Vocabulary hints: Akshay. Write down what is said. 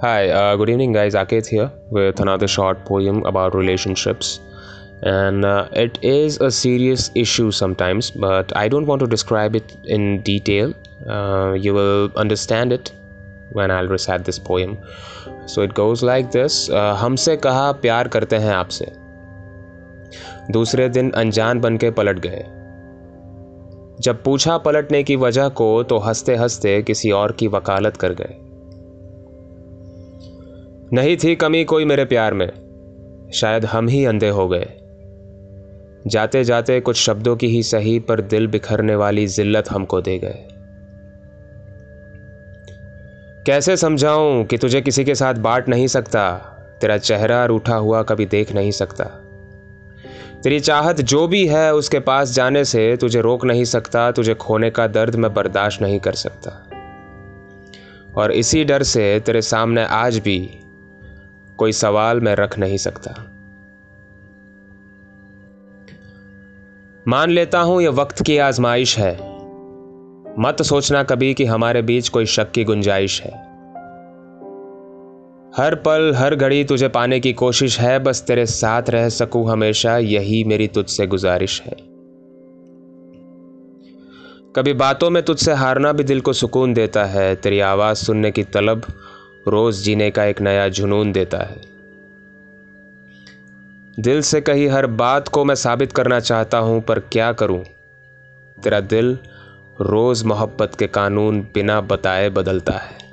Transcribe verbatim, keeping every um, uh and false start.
Hi, uh, good evening guys, Akshay here with another short poem about relationships. And uh, it is a serious issue sometimes, but I don't want to describe it in detail. Uh, you will understand it when I'll recite this poem. So it goes like this. uh, हमसे कहा प्यार करते हैं आपसे, दूसरे दिन अनजान बन के पलट गए। जब पूछा पलटने की वजह को तो हंसते हंसते किसी और की वकालत कर गए। नहीं थी कमी कोई मेरे प्यार में, शायद हम ही अंधे हो गए। जाते जाते कुछ शब्दों की ही सही पर दिल बिखरने वाली जिल्लत हमको दे गए। कैसे समझाऊं कि तुझे किसी के साथ बांट नहीं सकता, तेरा चेहरा रूठा हुआ कभी देख नहीं सकता। तेरी चाहत जो भी है उसके पास जाने से तुझे रोक नहीं सकता, तुझे खोने का दर्द मैं बर्दाश्त नहीं कर सकता। और इसी डर से तेरे सामने आज भी कोई सवाल मैं रख नहीं सकता। मान लेता हूं यह वक्त की आजमाइश है, मत सोचना कभी कि हमारे बीच कोई शक की गुंजाइश है। हर पल हर घड़ी तुझे पाने की कोशिश है, बस तेरे साथ रह सकूं हमेशा यही मेरी तुझसे गुजारिश है। कभी बातों में तुझसे हारना भी दिल को सुकून देता है, तेरी आवाज़ सुनने की तलब रोज़ जीने का एक नया जुनून देता है। दिल से कही हर बात को मैं साबित करना चाहता हूं, पर क्या करूं, तेरा दिल रोज़ मोहब्बत के कानून बिना बताए बदलता है।